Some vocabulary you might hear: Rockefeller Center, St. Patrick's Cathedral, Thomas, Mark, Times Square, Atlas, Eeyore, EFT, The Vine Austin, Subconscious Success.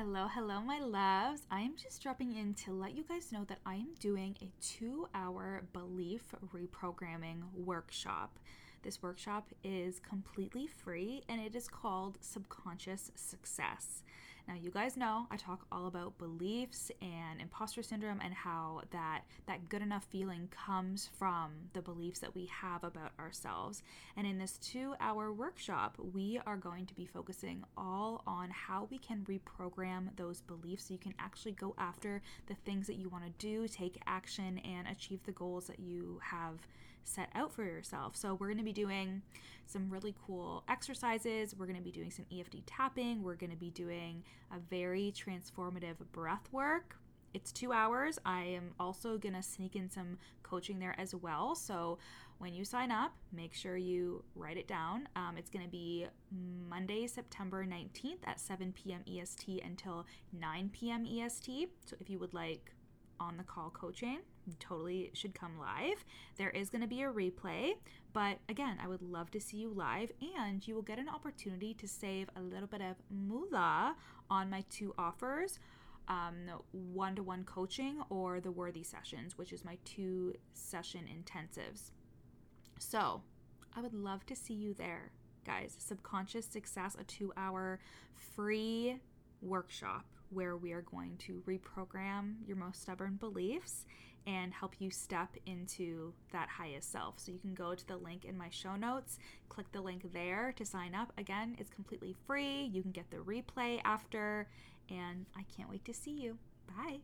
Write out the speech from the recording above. Hello, my loves. I am just dropping in to let you guys know that I am doing a 2-hour belief reprogramming workshop. This workshop is completely free and it is called Subconscious Success. Now, you guys know I talk all about beliefs and imposter syndrome and how that good enough feeling comes from the beliefs that we have about ourselves. And in this 2-hour workshop, we are going to be focusing all on how we can reprogram those beliefs so you can actually go after the things that you want to do, take action, and achieve the goals that you have set out for yourself. So we're going to be doing some really cool exercises. We're going to be doing some EFT tapping. We're going to be doing a very transformative breath work. It's 2 hours. I am also going to sneak in some coaching there as well. So when you sign up, make sure you write it down. It's going to be Monday, September 19th at 7 p.m. EST until 9 p.m. EST. So if you would like on-the-call coaching, you totally should come live. There is going to be a replay, but again, I would love to see you live, and you will get an opportunity to save a little bit of moolah on my 2 offers, one-to-one coaching or the Worthy Sessions, which is my 2-session intensives. So I would love to see you there, guys. Subconscious Success, a 2-hour free workshop where we are going to reprogram your most stubborn beliefs and help you step into that highest self. So you can go to the link in my show notes, click the link there to sign up. Again, it's completely free. You can get the replay after, and I can't wait to see you. Bye.